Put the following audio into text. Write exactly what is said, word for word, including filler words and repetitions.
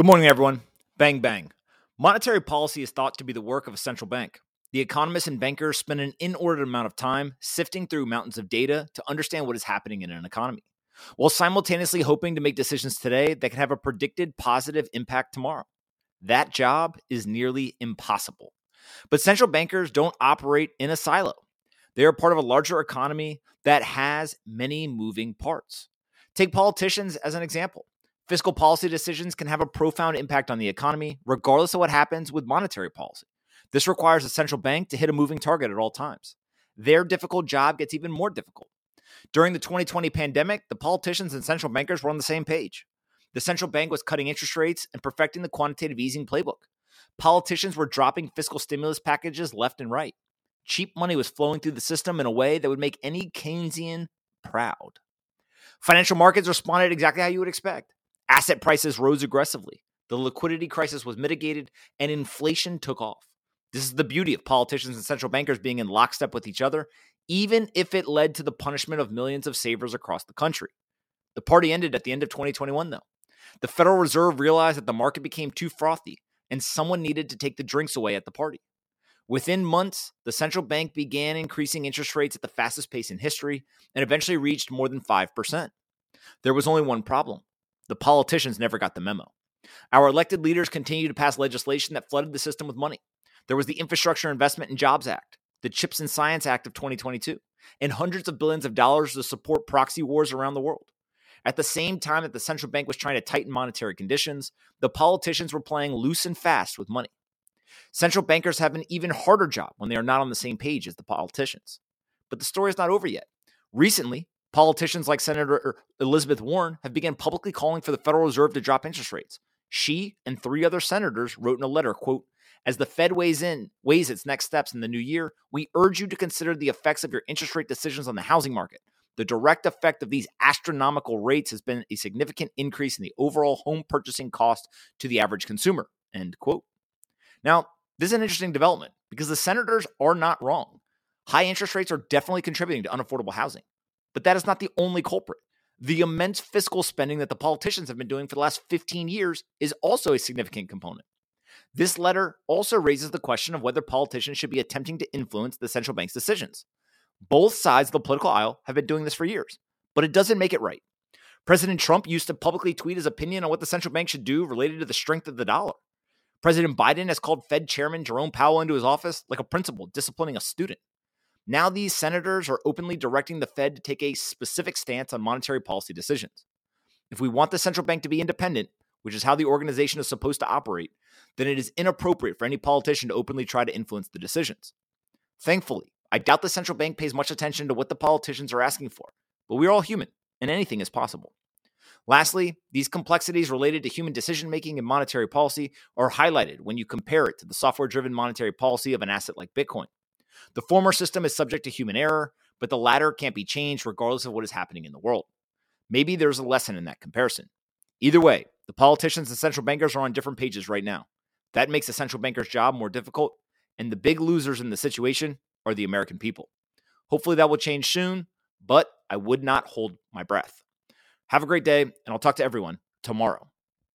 Good morning, everyone. Bang, bang. Monetary policy is thought to be the work of a central bank. The economists and bankers spend an inordinate amount of time sifting through mountains of data to understand what is happening in an economy, while simultaneously hoping to make decisions today that can have a predicted positive impact tomorrow. That job is nearly impossible. But central bankers don't operate in a silo. They are part of a larger economy that has many moving parts. Take politicians as an example. Fiscal policy decisions can have a profound impact on the economy, regardless of what happens with monetary policy. This requires a central bank to hit a moving target at all times. Their difficult job gets even more difficult. During the twenty twenty pandemic, the politicians and central bankers were on the same page. The central bank was cutting interest rates and perfecting the quantitative easing playbook. Politicians were dropping fiscal stimulus packages left and right. Cheap money was flowing through the system in a way that would make any Keynesian proud. Financial markets responded exactly how you would expect. Asset prices rose aggressively, the liquidity crisis was mitigated, and inflation took off. This is the beauty of politicians and central bankers being in lockstep with each other, even if it led to the punishment of millions of savers across the country. The party ended at the end of twenty twenty-one, though. The Federal Reserve realized that the market became too frothy, and someone needed to take the drinks away at the party. Within months, the central bank began increasing interest rates at the fastest pace in history, and eventually reached more than five percent. There was only one problem. The politicians never got the memo. Our elected leaders continued to pass legislation that flooded the system with money. There was the Infrastructure Investment and Jobs Act, the Chips and Science Act of twenty twenty-two, and hundreds of billions of dollars to support proxy wars around the world. At the same time that the central bank was trying to tighten monetary conditions, the politicians were playing loose and fast with money. Central bankers have an even harder job when they are not on the same page as the politicians. But the story is not over yet. Recently, politicians like Senator Elizabeth Warren have begun publicly calling for the Federal Reserve to drop interest rates. She and three other senators wrote in a letter, quote, "As the Fed weighs in, weighs its next steps in the new year, we urge you to consider the effects of your interest rate decisions on the housing market. The direct effect of these astronomical rates has been a significant increase in the overall home purchasing cost to the average consumer," end quote. Now, this is an interesting development because the senators are not wrong. High interest rates are definitely contributing to unaffordable housing. But that is not the only culprit. The immense fiscal spending that the politicians have been doing for the last fifteen years is also a significant component. This letter also raises the question of whether politicians should be attempting to influence the central bank's decisions. Both sides of the political aisle have been doing this for years, but it doesn't make it right. President Trump used to publicly tweet his opinion on what the central bank should do related to the strength of the dollar. President Biden has called Fed Chairman Jerome Powell into his office like a principal disciplining a student. Now these senators are openly directing the Fed to take a specific stance on monetary policy decisions. If we want the central bank to be independent, which is how the organization is supposed to operate, then it is inappropriate for any politician to openly try to influence the decisions. Thankfully, I doubt the central bank pays much attention to what the politicians are asking for, but we're all human, and anything is possible. Lastly, these complexities related to human decision-making and monetary policy are highlighted when you compare it to the software-driven monetary policy of an asset like Bitcoin. The former system is subject to human error, but the latter can't be changed regardless of what is happening in the world. Maybe there's a lesson in that comparison. Either way, the politicians and central bankers are on different pages right now. That makes the central banker's job more difficult, and the big losers in the situation are the American people. Hopefully that will change soon, but I would not hold my breath. Have a great day, and I'll talk to everyone tomorrow.